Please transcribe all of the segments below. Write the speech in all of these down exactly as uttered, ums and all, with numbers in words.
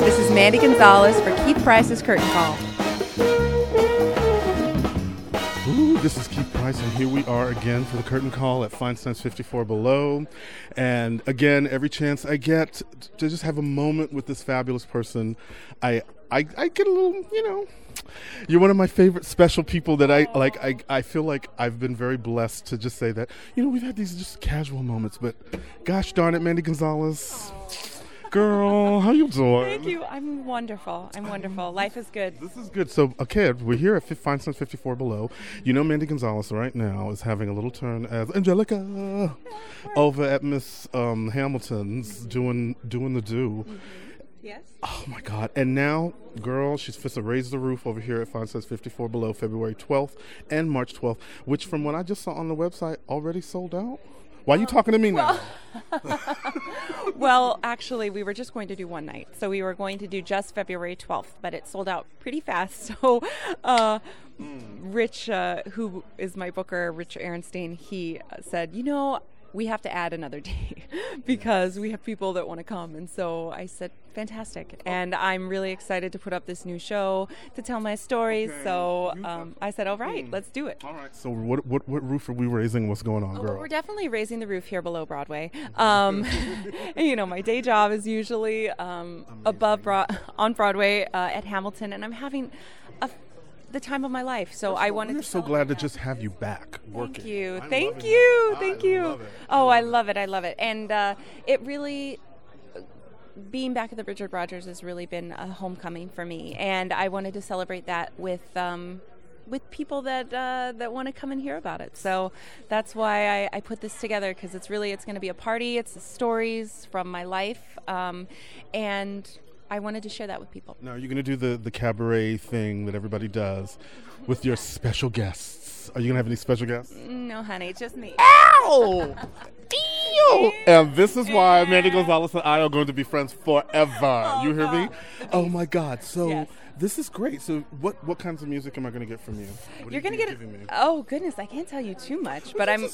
This is Mandy Gonzalez for Keith Price's Curtain Call. Ooh, this is Keith Price, and here we are again for the Curtain Call at Feinstein's fifty-four Below. And again, every chance I get to just have a moment with this fabulous person, I I, I get a little, you know, you're one of my favorite special people that I like. I, I feel like I've been very blessed to just say that, you know, we've had these just casual moments, but gosh darn it, Mandy Gonzalez. Aww. Girl, how you doing? Thank you. I'm wonderful. I'm wonderful. Um, Life is good. This is good. So, okay, we're here at Feinstein's fifty-four Below. You know Mandy Gonzalez right now is having a little turn as Angelica over at Miss um, Hamilton's mm-hmm. doing doing the do. Mm-hmm. Yes. Oh, my God. And now, girl, she's supposed to raise the roof over here at Feinstein's fifty-four Below February twelfth and March twelfth, which from what I just saw on the website already sold out. Why are you talking to me well, now? Well, actually, we were just going to do one night. So we were going to do just February twelfth, but it sold out pretty fast. So uh, Rich, uh, who is my booker, Rich Ehrenstein, he said, you know, we have to add another day because we have people that want to come. And so I said, fantastic. And I'm really excited to put up this new show to tell my stories. Okay. So um, I said, all right, mm. let's do it. All right. So what, what what roof are we raising? What's going on, oh, girl? We're definitely raising the roof here below Broadway. Um, you know, my day job is usually um, above Broad- on Broadway uh, at Hamilton. And I'm having a the time of my life. So We're I so, wanted to so glad to just have you back working. Thank you. I'm thank you. That. Thank I you. Oh, I love it. I love it. And uh, it really being back at the Richard Rodgers has really been a homecoming for me, and I wanted to celebrate that with um, with people that uh, that want to come and hear about it. So that's why I, I put this together, because it's really it's going to be a party. It's the stories from my life, um, and I wanted to share that with people. Now, are you going to do the, the cabaret thing that everybody does with your special guests? Are you going to have any special guests? No, honey, just me. Ow! Deal! And this is why Mandy Gonzalez and I are going to be friends forever. Oh, you hear God. me? Oh, my God. So yes. This is great. So what, what kinds of music am I going to get from you? What You're going to you get... A, me? Oh, goodness. I can't tell you too much, but I'm...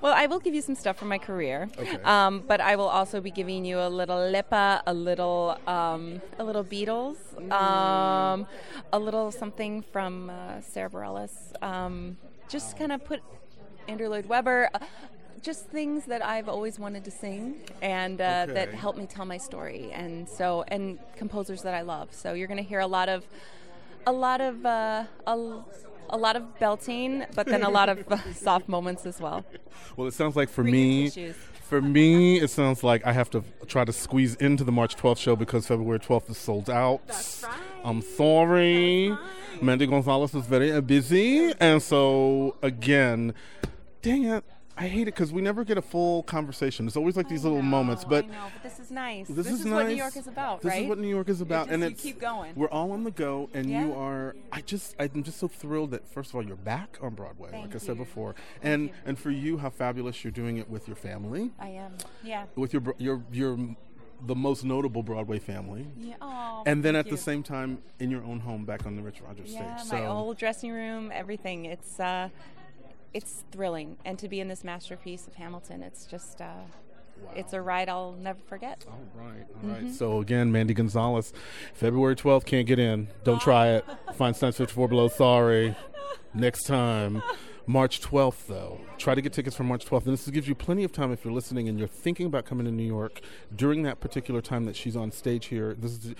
Well, I will give you some stuff from my career, okay. um, but I will also be giving you a little Lippa, a little um, a little Beatles, um, a little something from uh, Sarah Bareilles. Um, just wow. kind of put Andrew Lloyd Webber... Uh, just things that I've always wanted to sing and uh, okay. that help me tell my story, and so and composers that I love. So you're going to hear a lot of a lot of uh, a, a lot of belting, but then a lot of uh, soft moments as well. Well, it sounds like for Breathing me issues. For me, it sounds like I have to try to squeeze into the March twelfth show because February twelfth is sold out. That's right. I'm sorry. That's right. Mandy Gonzalez is very busy, and so again, dang it. I hate it because we never get a full conversation. It's always like these I little know, moments. But I know, but this is nice. This, this is, is nice. what New York is about, this right? This is what New York is about. Just, and you it's, keep going. We're all on the go, and yeah. you are, I just, I'm just so thrilled that, first of all, you're back on Broadway, Thank like I said you. before. And Thank and for you, how fabulous you're doing it with your family. I am, yeah. With your, your, your, the most notable Broadway family. Yeah. Oh, and then at you. the same time, in your own home, back on the Rich Rodgers yeah, stage. Yeah, my so, old dressing room, everything. It's, uh... It's thrilling, and to be in this masterpiece of Hamilton, it's just, uh, wow. it's a ride I'll never forget. All right, all right. Mm-hmm. So again, Mandy Gonzalez, February twelfth, can't get in. Don't oh. try it. Feinstein's fifty-four Below, sorry. Next time. March twelfth, though. Try to get tickets for March twelfth. And this gives you plenty of time if you're listening and you're thinking about coming to New York during that particular time that she's on stage here. This is...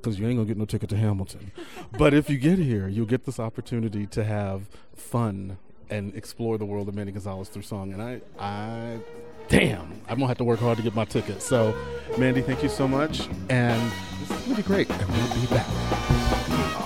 because you ain't going to get no ticket to Hamilton. But if you get here, you'll get this opportunity to have fun and explore the world of Mandy Gonzalez through song. And I, I, damn, I'm going to have to work hard to get my ticket. So, Mandy, thank you so much. And this is going to be great. And we'll be back.